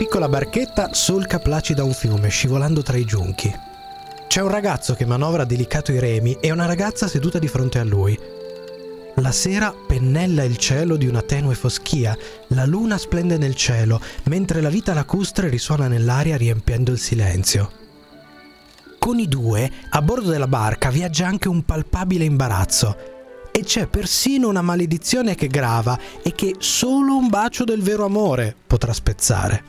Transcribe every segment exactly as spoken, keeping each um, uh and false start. piccola barchetta solca placida un fiume, scivolando tra i giunchi. C'è un ragazzo che manovra delicato i remi e una ragazza seduta di fronte a lui. La sera pennella il cielo di una tenue foschia, la luna splende nel cielo, mentre la vita lacustre risuona nell'aria riempiendo il silenzio. Con i due, a bordo della barca, viaggia anche un palpabile imbarazzo, e c'è persino una maledizione che grava e che solo un bacio del vero amore potrà spezzare.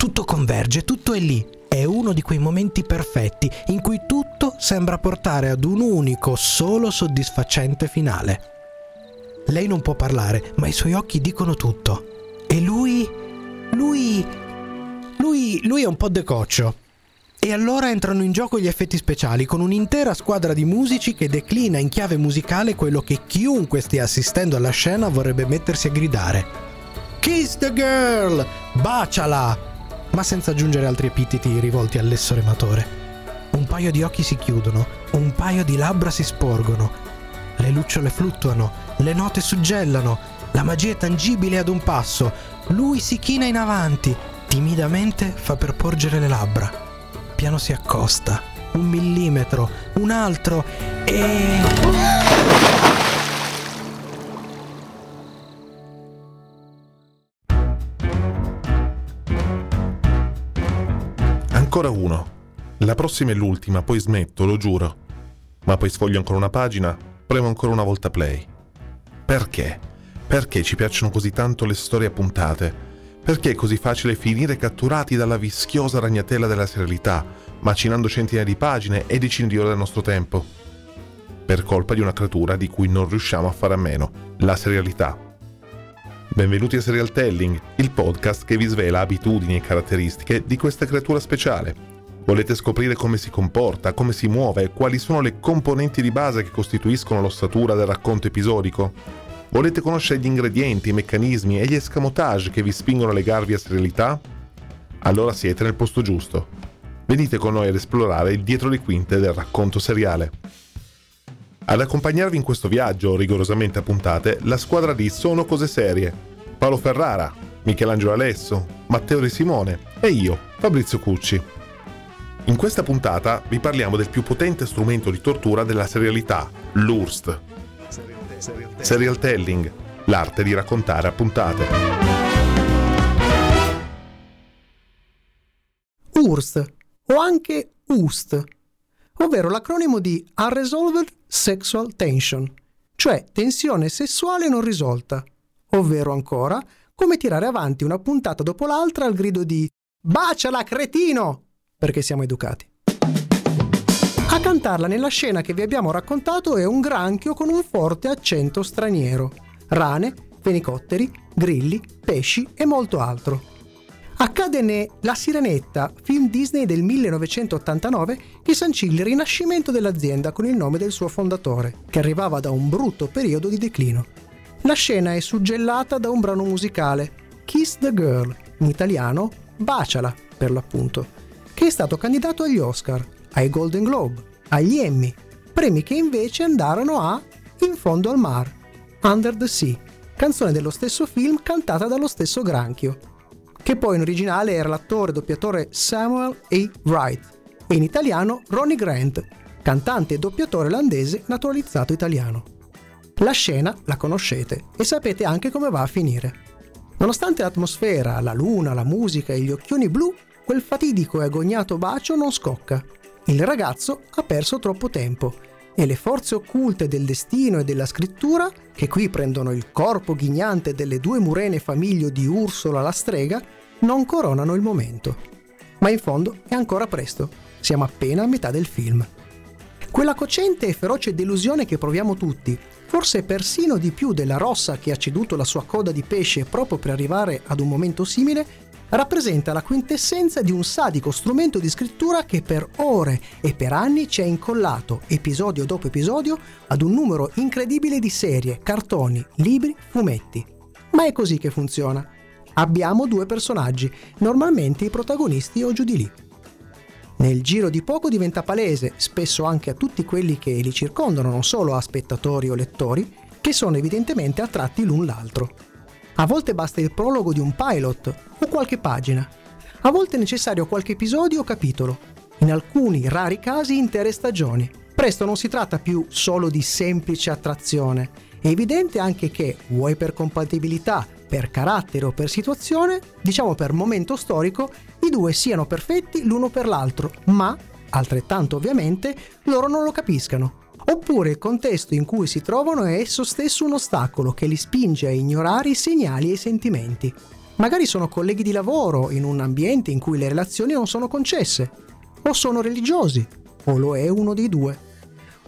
Tutto converge, tutto è lì, è uno di quei momenti perfetti in cui tutto sembra portare ad un unico, solo soddisfacente finale. Lei non può parlare, ma i suoi occhi dicono tutto. E lui... lui... lui... lui è un po' decoccio. E allora entrano in gioco gli effetti speciali, con un'intera squadra di musici che declina in chiave musicale quello che chiunque stia assistendo alla scena vorrebbe mettersi a gridare. Kiss the girl! Baciala! Ma senza aggiungere altri epiteti rivolti all'essorematore. Un paio di occhi si chiudono, un paio di labbra si sporgono. Le lucciole fluttuano, le note suggellano, la magia è tangibile ad un passo. Lui si china in avanti, timidamente fa per porgere le labbra. Piano si accosta, un millimetro, un altro e... Ancora uno. La prossima è l'ultima, poi smetto, lo giuro. Ma poi sfoglio ancora una pagina. Premo ancora una volta play. Perché? Perché ci piacciono così tanto le storie a puntate? Perché è così facile finire catturati dalla vischiosa ragnatela della serialità, macinando centinaia di pagine e decine di ore del nostro tempo? Per colpa di una creatura di cui non riusciamo a fare a meno, la serialità. Benvenuti a Serial Telling, il podcast che vi svela abitudini e caratteristiche di questa creatura speciale. Volete scoprire come si comporta, come si muove e quali sono le componenti di base che costituiscono l'ossatura del racconto episodico? Volete conoscere gli ingredienti, i meccanismi e gli escamotage che vi spingono a legarvi a serialità? Allora siete nel posto giusto. Venite con noi ad esplorare il dietro le quinte del racconto seriale. Ad accompagnarvi in questo viaggio, rigorosamente a puntate, la squadra di Sono Cose Serie, Paolo Ferrara, Michelangelo Alesso, Matteo De Simone e io, Fabrizio Cucci. In questa puntata vi parliamo del più potente strumento di tortura della serialità, l'U R S T. Serial Telling, l'arte di raccontare a puntate. U R S T, o anche U S T, ovvero l'acronimo di Unresolved Sexual Tension, cioè tensione sessuale non risolta, ovvero ancora come tirare avanti una puntata dopo l'altra al grido di «Baciala, cretino!», perché siamo educati. A cantarla nella scena che vi abbiamo raccontato è un granchio con un forte accento straniero, rane, fenicotteri, grilli, pesci e molto altro. Accade ne La Sirenetta, film Disney del millenovecentottantanove, che sancì il rinascimento dell'azienda con il nome del suo fondatore, che arrivava da un brutto periodo di declino. La scena è suggellata da un brano musicale, Kiss the Girl, in italiano Baciala per l'appunto, che è stato candidato agli Oscar, ai Golden Globe, agli Emmy, premi che invece andarono a In fondo al mar, Under the Sea, canzone dello stesso film cantata dallo stesso granchio, che poi in originale era l'attore e doppiatore Samuel A. Wright e in italiano Ronnie Grant, cantante e doppiatore olandese naturalizzato italiano. La scena la conoscete e sapete anche come va a finire. Nonostante l'atmosfera, la luna, la musica e gli occhioni blu, quel fatidico e agognato bacio non scocca. Il ragazzo ha perso troppo tempo e le forze occulte del destino e della scrittura, che qui prendono il corpo ghignante delle due murene famiglio di Ursula la strega, non coronano il momento. Ma in fondo è ancora presto, siamo appena a metà del film. Quella cocente e feroce delusione che proviamo tutti, forse persino di più della rossa che ha ceduto la sua coda di pesce proprio per arrivare ad un momento simile, rappresenta la quintessenza di un sadico strumento di scrittura che per ore e per anni ci ha incollato, episodio dopo episodio, ad un numero incredibile di serie, cartoni, libri, fumetti. Ma è così che funziona. Abbiamo due personaggi, normalmente i protagonisti o giù di lì. Nel giro di poco diventa palese, spesso anche a tutti quelli che li circondano, non solo a spettatori o lettori, che sono evidentemente attratti l'un l'altro. A volte basta il prologo di un pilot o qualche pagina A volte è necessario qualche episodio o capitolo, in alcuni rari casi intere stagioni. Presto non si tratta più solo di semplice attrazione, è evidente anche che, vuoi per compatibilità, per carattere o per situazione, diciamo per momento storico, i due siano perfetti l'uno per l'altro, ma, altrettanto ovviamente, loro non lo capiscano. Oppure il contesto in cui si trovano è esso stesso un ostacolo che li spinge a ignorare i segnali e i sentimenti. Magari sono colleghi di lavoro in un ambiente in cui le relazioni non sono concesse, o sono religiosi, o lo è uno dei due.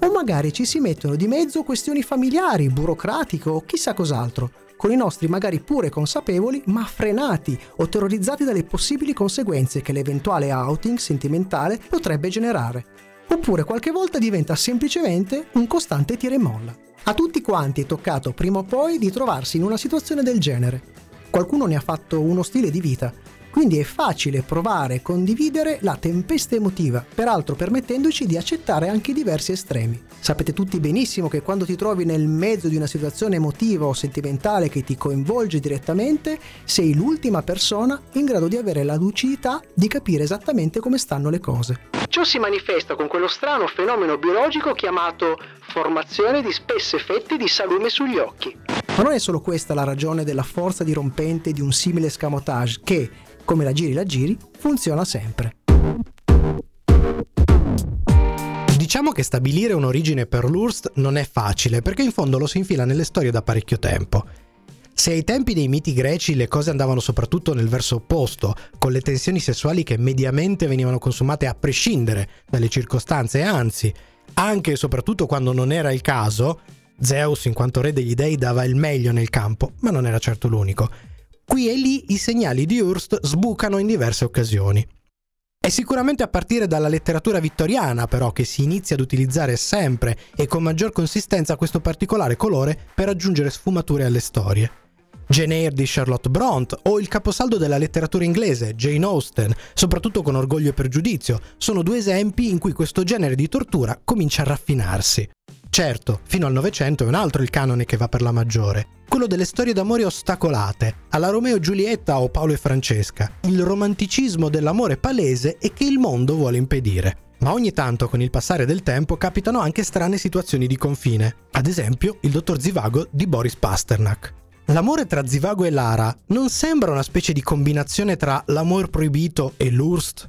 O magari ci si mettono di mezzo questioni familiari, burocratiche o chissà cos'altro, con i nostri magari pure consapevoli ma frenati o terrorizzati dalle possibili conseguenze che l'eventuale outing sentimentale potrebbe generare. Oppure qualche volta diventa semplicemente un costante tira e molla. A tutti quanti è toccato prima o poi di trovarsi in una situazione del genere. Qualcuno ne ha fatto uno stile di vita, quindi è facile provare e condividere la tempesta emotiva, peraltro permettendoci di accettare anche diversi estremi. Sapete tutti benissimo che quando ti trovi nel mezzo di una situazione emotiva o sentimentale che ti coinvolge direttamente, sei l'ultima persona in grado di avere la lucidità di capire esattamente come stanno le cose. Ciò si manifesta con quello strano fenomeno biologico chiamato formazione di spesse fette di salume sugli occhi. Ma non è solo questa la ragione della forza dirompente di un simile escamotage che, come la giri la giri, funziona sempre. Diciamo che stabilire un'origine per l'Urst non è facile, perché in fondo lo si infila nelle storie da parecchio tempo. Se ai tempi dei miti greci le cose andavano soprattutto nel verso opposto, con le tensioni sessuali che mediamente venivano consumate a prescindere dalle circostanze e anzi, anche e soprattutto quando non era il caso, Zeus in quanto re degli dei dava il meglio nel campo, ma non era certo l'unico. Qui e lì i segnali di Urst sbucano in diverse occasioni. È sicuramente a partire dalla letteratura vittoriana, però, che si inizia ad utilizzare sempre e con maggior consistenza questo particolare colore per aggiungere sfumature alle storie. Jane Eyre di Charlotte Brontë o il caposaldo della letteratura inglese, Jane Austen, soprattutto con Orgoglio e Pregiudizio, sono due esempi in cui questo genere di tortura comincia a raffinarsi. Certo, fino al Novecento è un altro il canone che va per la maggiore, quello delle storie d'amore ostacolate, alla Romeo e Giulietta o Paolo e Francesca, il romanticismo dell'amore palese e che il mondo vuole impedire. Ma ogni tanto, con il passare del tempo, capitano anche strane situazioni di confine, ad esempio il dottor Zivago di Boris Pasternak. L'amore tra Zivago e Lara non sembra una specie di combinazione tra l'amor proibito e l'Urst?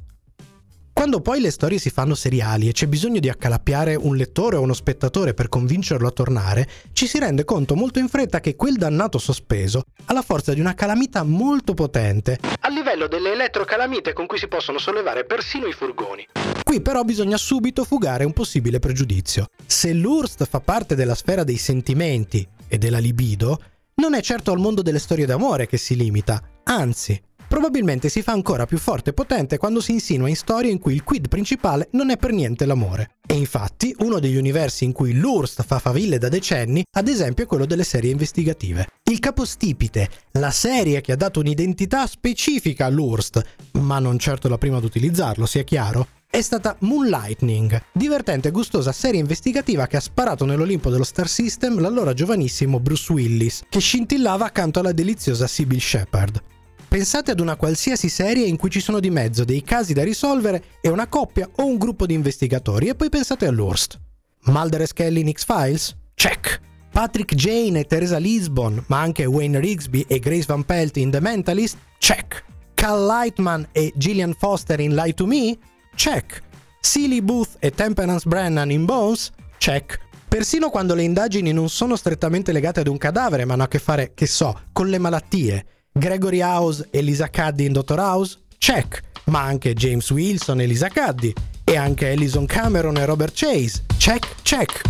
Quando poi le storie si fanno seriali e c'è bisogno di accalappiare un lettore o uno spettatore per convincerlo a tornare, ci si rende conto molto in fretta che quel dannato sospeso ha la forza di una calamita molto potente, a livello delle elettrocalamite con cui si possono sollevare persino i furgoni. Qui però bisogna subito fugare un possibile pregiudizio. Se l'Urst fa parte della sfera dei sentimenti e della libido, non è certo al mondo delle storie d'amore che si limita, anzi, probabilmente si fa ancora più forte e potente quando si insinua in storie in cui il quid principale non è per niente l'amore. E infatti, uno degli universi in cui l'Urst fa faville da decenni, ad esempio, è quello delle serie investigative. Il capostipite, la serie che ha dato un'identità specifica all'Urst, ma non certo la prima ad utilizzarlo, sia chiaro, è stata Moonlightning, divertente e gustosa serie investigativa che ha sparato nell'Olimpo dello Star System l'allora giovanissimo Bruce Willis, che scintillava accanto alla deliziosa Sybil Shepherd. Pensate ad una qualsiasi serie in cui ci sono di mezzo dei casi da risolvere e una coppia o un gruppo di investigatori, e poi pensate all'Urst. Mulder e Scully in X-Files? Check! Patrick Jane e Teresa Lisbon, ma anche Wayne Rigsby e Grace Van Pelt in The Mentalist? Check! Cal Lightman e Gillian Foster in Lie to Me? Check! Seeley Booth e Temperance Brennan in Bones? Check! Persino quando le indagini non sono strettamente legate ad un cadavere, ma hanno a che fare, che so, con le malattie. Gregory House e Lisa Cuddy in Doctor House? Check! Ma anche James Wilson e Lisa Cuddy, e anche Alison Cameron e Robert Chase? Check, check!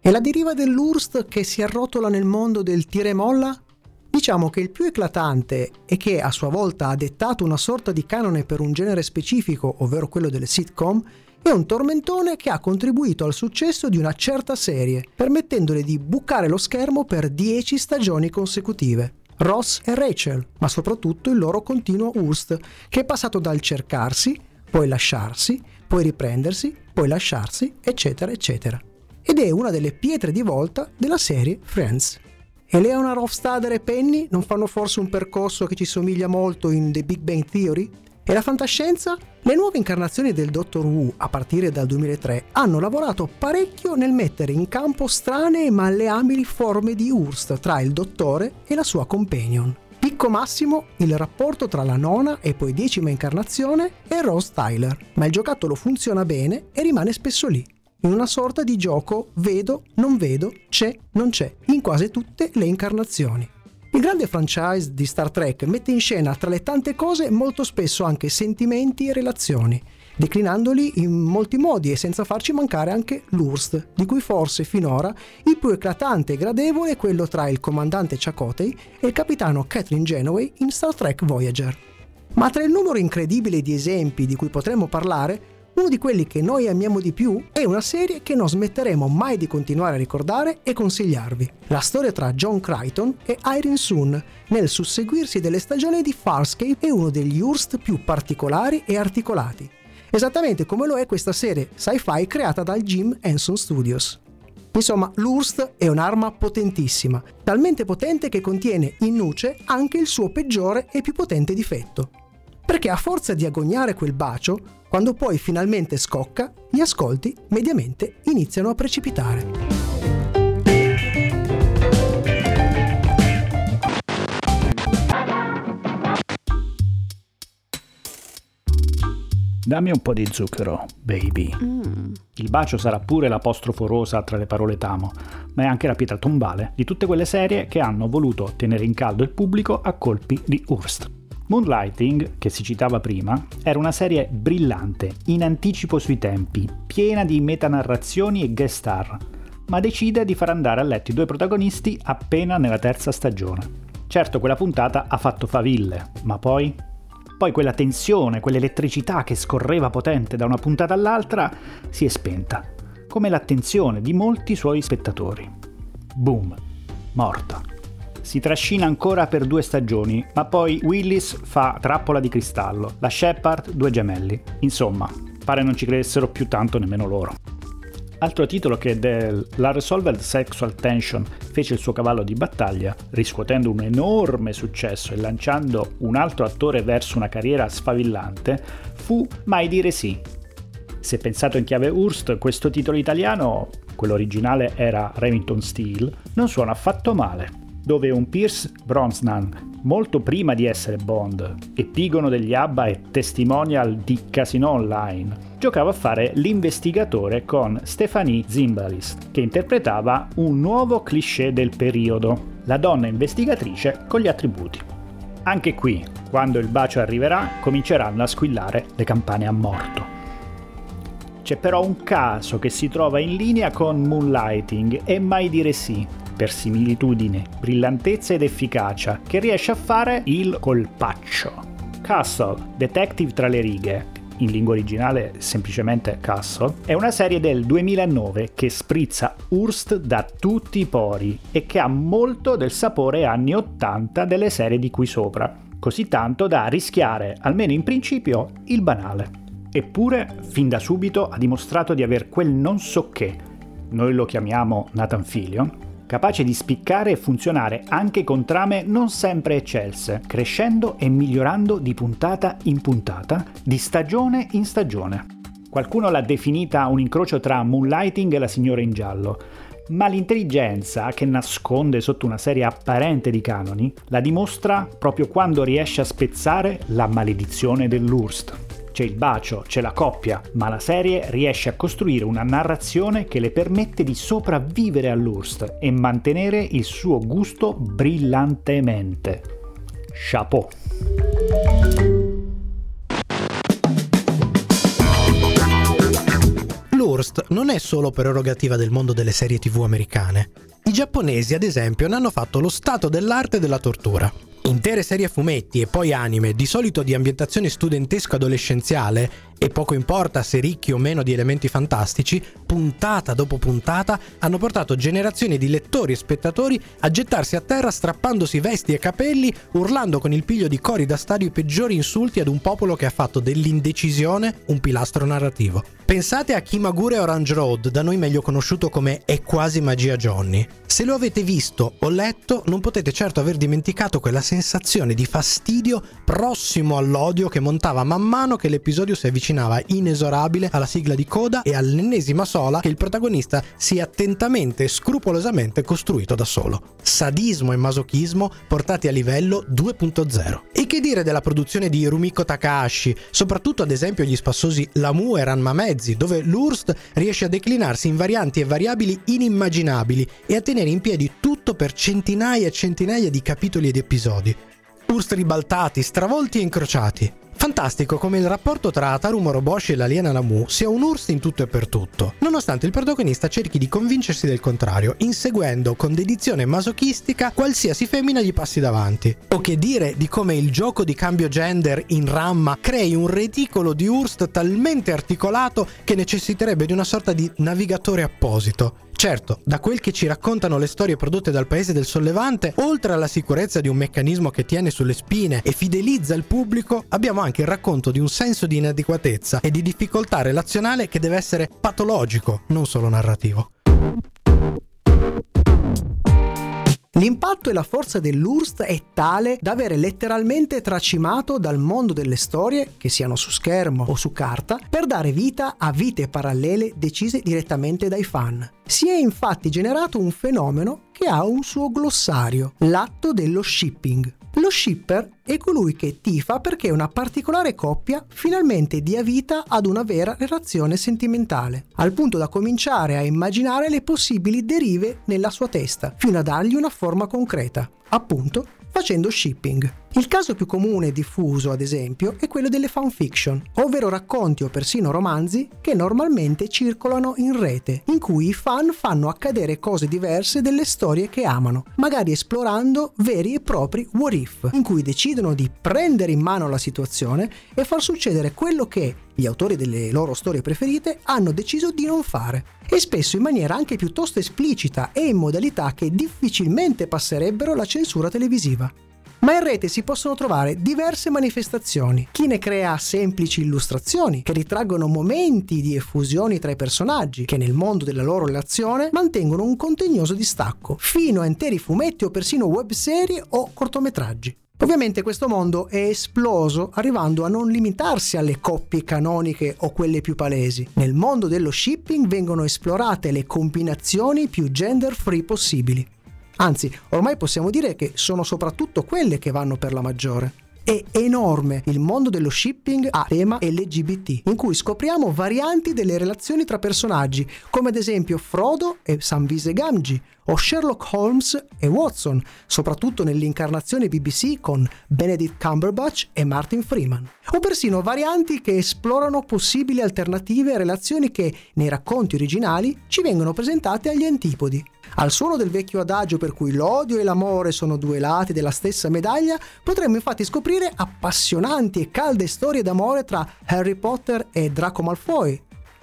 E la deriva dell'Urst che si arrotola nel mondo del tira e molla? Diciamo che il più eclatante e che a sua volta ha dettato una sorta di canone per un genere specifico, ovvero quello delle sitcom, è un tormentone che ha contribuito al successo di una certa serie, permettendole di bucare lo schermo per dieci stagioni consecutive. Ross e Rachel, ma soprattutto il loro continuo Urst, che è passato dal cercarsi, poi lasciarsi, poi riprendersi, poi lasciarsi, eccetera, eccetera. Ed è una delle pietre di volta della serie Friends. Eleanor Hofstadter e Penny non fanno forse un percorso che ci somiglia molto in The Big Bang Theory? E la fantascienza? Le nuove incarnazioni del Doctor Who, a partire dal duemilatré, hanno lavorato parecchio nel mettere in campo strane ma malleabili forme di Urst tra il Dottore e la sua companion. Picco massimo il rapporto tra la nona e poi decima incarnazione e Rose Tyler, ma il giocattolo funziona bene e rimane spesso lì, in una sorta di gioco vedo, non vedo, c'è, non c'è, in quasi tutte le incarnazioni. Il grande franchise di Star Trek mette in scena tra le tante cose molto spesso anche sentimenti e relazioni, declinandoli in molti modi e senza farci mancare anche l'Urst, di cui forse finora il più eclatante e gradevole è quello tra il comandante Chakotay e il capitano Catherine Janeway in Star Trek Voyager. Ma tra il numero incredibile di esempi di cui potremmo parlare, uno di quelli che noi amiamo di più è una serie che non smetteremo mai di continuare a ricordare e consigliarvi. La storia tra John Crichton e Irene Soon nel susseguirsi delle stagioni di Farscape è uno degli Urst più particolari e articolati, esattamente come lo è questa serie sci-fi creata dal Jim Henson Studios. Insomma, l'Urst è un'arma potentissima, talmente potente che contiene in nuce anche il suo peggiore e più potente difetto. Perché a forza di agognare quel bacio, quando poi finalmente scocca, gli ascolti mediamente iniziano a precipitare. Dammi un po' di zucchero, baby. Mm. Il bacio sarà pure l'apostrofo rosa tra le parole tamo, ma è anche la pietra tombale di tutte quelle serie che hanno voluto tenere in caldo il pubblico a colpi di Urst. Moonlighting, che si citava prima, era una serie brillante, in anticipo sui tempi, piena di metanarrazioni e guest star, ma decide di far andare a letto i due protagonisti appena nella terza stagione. Certo, quella puntata ha fatto faville, ma poi? Poi quella tensione, quell'elettricità che scorreva potente da una puntata all'altra si è spenta, come l'attenzione di molti suoi spettatori. Boom, morta. Si trascina ancora per due stagioni, ma poi Willis fa Trappola di cristallo, la Shepard due gemelli. Insomma, pare non ci credessero più tanto nemmeno loro. Altro titolo che della Resolved Sexual Tension fece il suo cavallo di battaglia, riscuotendo un enorme successo e lanciando un altro attore verso una carriera sfavillante, fu Mai dire sì. Se pensato in chiave Urst, questo titolo italiano, quello originale era Remington Steele, non suona affatto male. Dove un Pierce Brosnan, molto prima di essere Bond, epigono degli ABBA e testimonial di Casino Online, giocava a fare l'investigatore con Stephanie Zimbalis, che interpretava un nuovo cliché del periodo, la donna investigatrice con gli attributi. Anche qui, quando il bacio arriverà, cominceranno a squillare le campane a morto. C'è però un caso che si trova in linea con Moonlighting e Mai dire sì, per similitudine, brillantezza ed efficacia, che riesce a fare il colpaccio. Castle, Detective tra le righe, in lingua originale semplicemente Castle, è una serie del duemilanove che sprizza Urst da tutti i pori e che ha molto del sapore anni ottanta delle serie di qui sopra, così tanto da rischiare, almeno in principio, il banale. Eppure, fin da subito ha dimostrato di aver quel non so che, noi lo chiamiamo Nathan Fillion, capace di spiccare e funzionare anche con trame non sempre eccelse, crescendo e migliorando di puntata in puntata, di stagione in stagione. Qualcuno l'ha definita un incrocio tra Moonlighting e La signora in giallo, ma l'intelligenza che nasconde sotto una serie apparente di canoni la dimostra proprio quando riesce a spezzare la maledizione dell'Urst. C'è il bacio, c'è la coppia, ma la serie riesce a costruire una narrazione che le permette di sopravvivere all'Urst e mantenere il suo gusto brillantemente. Chapeau! L'Urst non è solo prerogativa del mondo delle serie tivù americane. I giapponesi, ad esempio, ne hanno fatto lo stato dell'arte della tortura. Intere serie fumetti e poi anime, di solito di ambientazione studentesco-adolescenziale, e poco importa se ricchi o meno di elementi fantastici, puntata dopo puntata hanno portato generazioni di lettori e spettatori a gettarsi a terra strappandosi vesti e capelli, urlando con il piglio di cori da stadio i peggiori insulti ad un popolo che ha fatto dell'indecisione un pilastro narrativo. Pensate a Kimagure Orange Road, da noi meglio conosciuto come È quasi magia Johnny. Se lo avete visto o letto, non potete certo aver dimenticato quella sensazione di fastidio prossimo all'odio che montava man mano che l'episodio si avvicinava inesorabile alla sigla di coda e all'ennesima sola che il protagonista si è attentamente e scrupolosamente costruito da solo. Sadismo e masochismo portati a livello due punto zero. E che dire della produzione di Rumiko Takahashi, soprattutto ad esempio gli spassosi Lamu e Ranma Mezzi, dove l'U R S S riesce a declinarsi in varianti e variabili inimmaginabili e a tenere in piedi tutto per centinaia e centinaia di capitoli ed episodi. U R S S ribaltati, stravolti e incrociati. Fantastico come il rapporto tra Ataru Moroboshi e l'aliena Lamu sia un U R S S in tutto e per tutto, nonostante il protagonista cerchi di convincersi del contrario, inseguendo con dedizione masochistica qualsiasi femmina gli passi davanti. O che dire di come il gioco di cambio gender in Ranma crei un reticolo di U R S S talmente articolato che necessiterebbe di una sorta di navigatore apposito. Certo, da quel che ci raccontano le storie prodotte dal Paese del Sollevante, oltre alla sicurezza di un meccanismo che tiene sulle spine e fidelizza il pubblico, abbiamo anche il racconto di un senso di inadeguatezza e di difficoltà relazionale che deve essere patologico, non solo narrativo. L'impatto e la forza dell'U R S S è tale da avere letteralmente tracimato dal mondo delle storie, che siano su schermo o su carta, per dare vita a vite parallele decise direttamente dai fan. Si è infatti generato un fenomeno che ha un suo glossario, l'atto dello shipping. Lo shipper è colui che tifa perché una particolare coppia finalmente dia vita ad una vera relazione sentimentale, al punto da cominciare a immaginare le possibili derive nella sua testa, fino a dargli una forma concreta, appunto facendo shipping. Il caso più comune e diffuso, ad esempio, è quello delle fanfiction, ovvero racconti o persino romanzi che normalmente circolano in rete, in cui i fan fanno accadere cose diverse delle storie che amano, magari esplorando veri e propri what if, in cui decidono di prendere in mano la situazione e far succedere quello che gli autori delle loro storie preferite hanno deciso di non fare, e spesso in maniera anche piuttosto esplicita e in modalità che difficilmente passerebbero la censura televisiva. Ma in rete si possono trovare diverse manifestazioni. Chi ne crea semplici illustrazioni che ritraggono momenti di effusioni tra i personaggi che nel mondo della loro relazione mantengono un contegnoso distacco, fino a interi fumetti o persino webserie o cortometraggi. Ovviamente questo mondo è esploso, arrivando a non limitarsi alle coppie canoniche o quelle più palesi. Nel mondo dello shipping vengono esplorate le combinazioni più gender free possibili. Anzi, ormai possiamo dire che sono soprattutto quelle che vanno per la maggiore. È enorme il mondo dello shipping a tema L G B T, in cui scopriamo varianti delle relazioni tra personaggi, come ad esempio Frodo e Samwise Gamgee, o Sherlock Holmes e Watson, soprattutto nell'incarnazione B B C con Benedict Cumberbatch e Martin Freeman, o persino varianti che esplorano possibili alternative a relazioni che nei racconti originali ci vengono presentate agli antipodi. Al suono del vecchio adagio per cui l'odio e l'amore sono due lati della stessa medaglia, potremmo infatti scoprire appassionanti e calde storie d'amore tra Harry Potter e Draco Malfoy,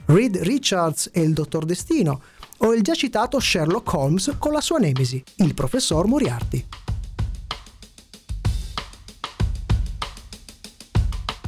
Reed Richards e il Dottor Destino, o il già citato Sherlock Holmes con la sua nemesi, il professor Moriarty.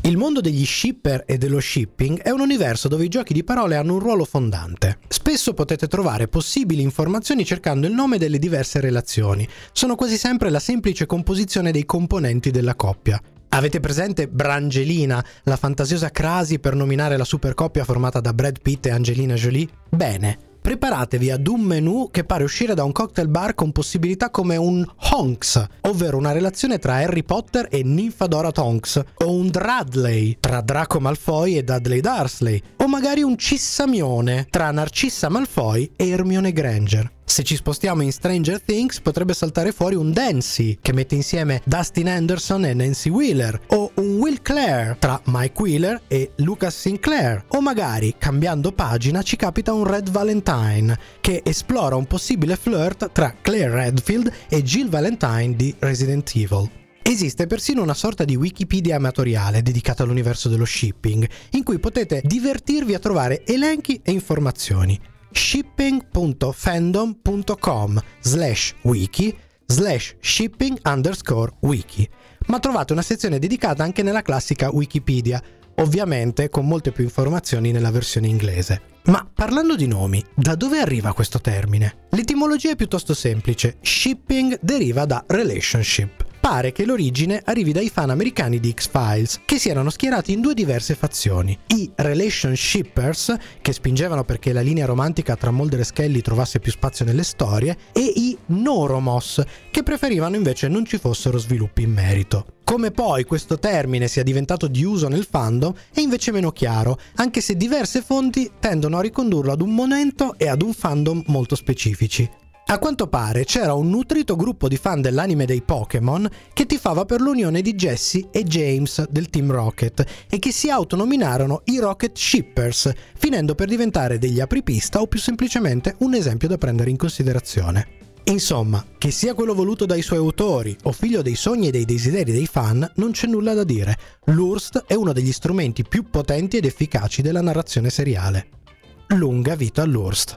Il mondo degli shipper e dello shipping è un universo dove i giochi di parole hanno un ruolo fondante. Spesso potete trovare possibili informazioni cercando il nome delle diverse relazioni. Sono quasi sempre la semplice composizione dei componenti della coppia. Avete presente Brangelina, la fantasiosa crasi per nominare la supercoppia formata da Brad Pitt e Angelina Jolie? Bene. Preparatevi ad un menù che pare uscire da un cocktail bar con possibilità come un Honks, ovvero una relazione tra Harry Potter e Ninfadora Tonks, o un Dradley tra Draco Malfoy e Dudley Dursley, o magari un Cissamione tra Narcissa Malfoy e Hermione Granger. Se ci spostiamo in Stranger Things potrebbe saltare fuori un Dancy che mette insieme Dustin Anderson e Nancy Wheeler, o un Will Clare tra Mike Wheeler e Lucas Sinclair, o magari, cambiando pagina, ci capita un Red Valentine che esplora un possibile flirt tra Claire Redfield e Jill Valentine di Resident Evil. Esiste persino una sorta di Wikipedia amatoriale dedicata all'universo dello shipping, in cui potete divertirvi a trovare elenchi e informazioni. shipping punto fandom punto com slash wiki slash shipping underscore wiki. Ma trovate una sezione dedicata anche nella classica Wikipedia, ovviamente con molte più informazioni nella versione inglese. Ma parlando di nomi, da dove arriva questo termine? L'etimologia è piuttosto semplice: shipping deriva da relationship. Pare che l'origine arrivi dai fan americani di X-Files, che si erano schierati in due diverse fazioni. I relationshippers, che spingevano perché la linea romantica tra Mulder e Scully trovasse più spazio nelle storie, e i no-romos, che preferivano invece non ci fossero sviluppi in merito. Come poi questo termine sia diventato di uso nel fandom è invece meno chiaro, anche se diverse fonti tendono a ricondurlo ad un momento e ad un fandom molto specifici. A quanto pare c'era un nutrito gruppo di fan dell'anime dei Pokémon che tifava per l'unione di Jesse e James del Team Rocket e che si autonominarono i Rocket Shippers, finendo per diventare degli apripista o più semplicemente un esempio da prendere in considerazione. Insomma, che sia quello voluto dai suoi autori o figlio dei sogni e dei desideri dei fan, non c'è nulla da dire. L'U R S T è uno degli strumenti più potenti ed efficaci della narrazione seriale. Lunga vita all'U R S T.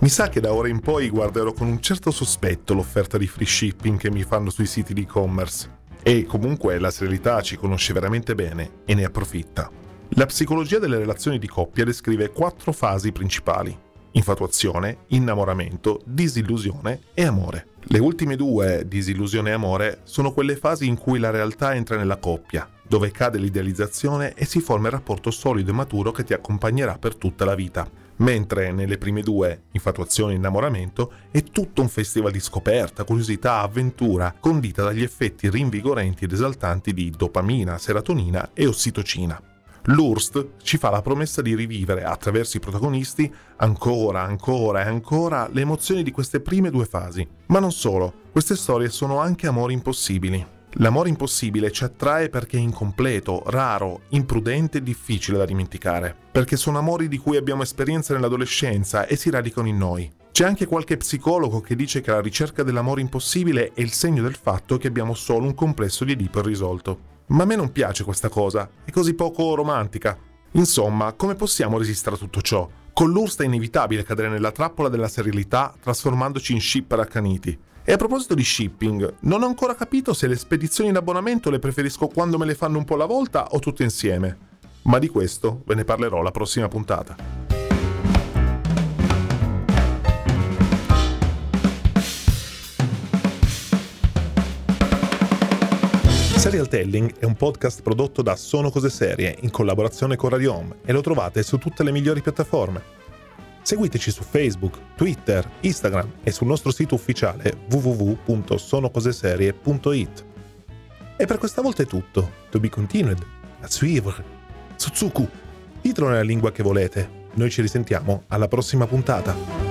Mi sa che da ora in poi guarderò con un certo sospetto l'offerta di free shipping che mi fanno sui siti di e-commerce. E comunque la serialità ci conosce veramente bene e ne approfitta. La psicologia delle relazioni di coppia descrive quattro fasi principali: infatuazione, innamoramento, disillusione e amore. Le ultime due, disillusione e amore, sono quelle fasi in cui la realtà entra nella coppia, dove cade l'idealizzazione e si forma il rapporto solido e maturo che ti accompagnerà per tutta la vita. Mentre nelle prime due, infatuazione e innamoramento, è tutto un festival di scoperta, curiosità, avventura, condita dagli effetti rinvigorenti ed esaltanti di dopamina, serotonina e ossitocina. L'U R S T ci fa la promessa di rivivere, attraverso i protagonisti, ancora, ancora e ancora le emozioni di queste prime due fasi. Ma non solo, queste storie sono anche amori impossibili. L'amore impossibile ci attrae perché è incompleto, raro, imprudente e difficile da dimenticare, perché sono amori di cui abbiamo esperienza nell'adolescenza e si radicano in noi. C'è anche qualche psicologo che dice che la ricerca dell'amore impossibile è il segno del fatto che abbiamo solo un complesso di Edipo irrisolto. Ma a me non piace questa cosa, è così poco romantica. Insomma, come possiamo resistere a tutto ciò? Con l'U R S T è inevitabile cadere nella trappola della serialità trasformandoci in shipper accaniti. E a proposito di shipping, non ho ancora capito se le spedizioni in abbonamento le preferisco quando me le fanno un po' alla volta o tutte insieme. Ma di questo ve ne parlerò la prossima puntata. Serial Telling è un podcast prodotto da Sono Cose Serie in collaborazione con Radio Home e lo trovate su tutte le migliori piattaforme. Seguiteci su Facebook, Twitter, Instagram e sul nostro sito ufficiale w w w punto sono cose serie punto i t. E per questa volta è tutto. To be continued. A suivre. Suzuku. Ditelo nella lingua che volete. Noi ci risentiamo alla prossima puntata.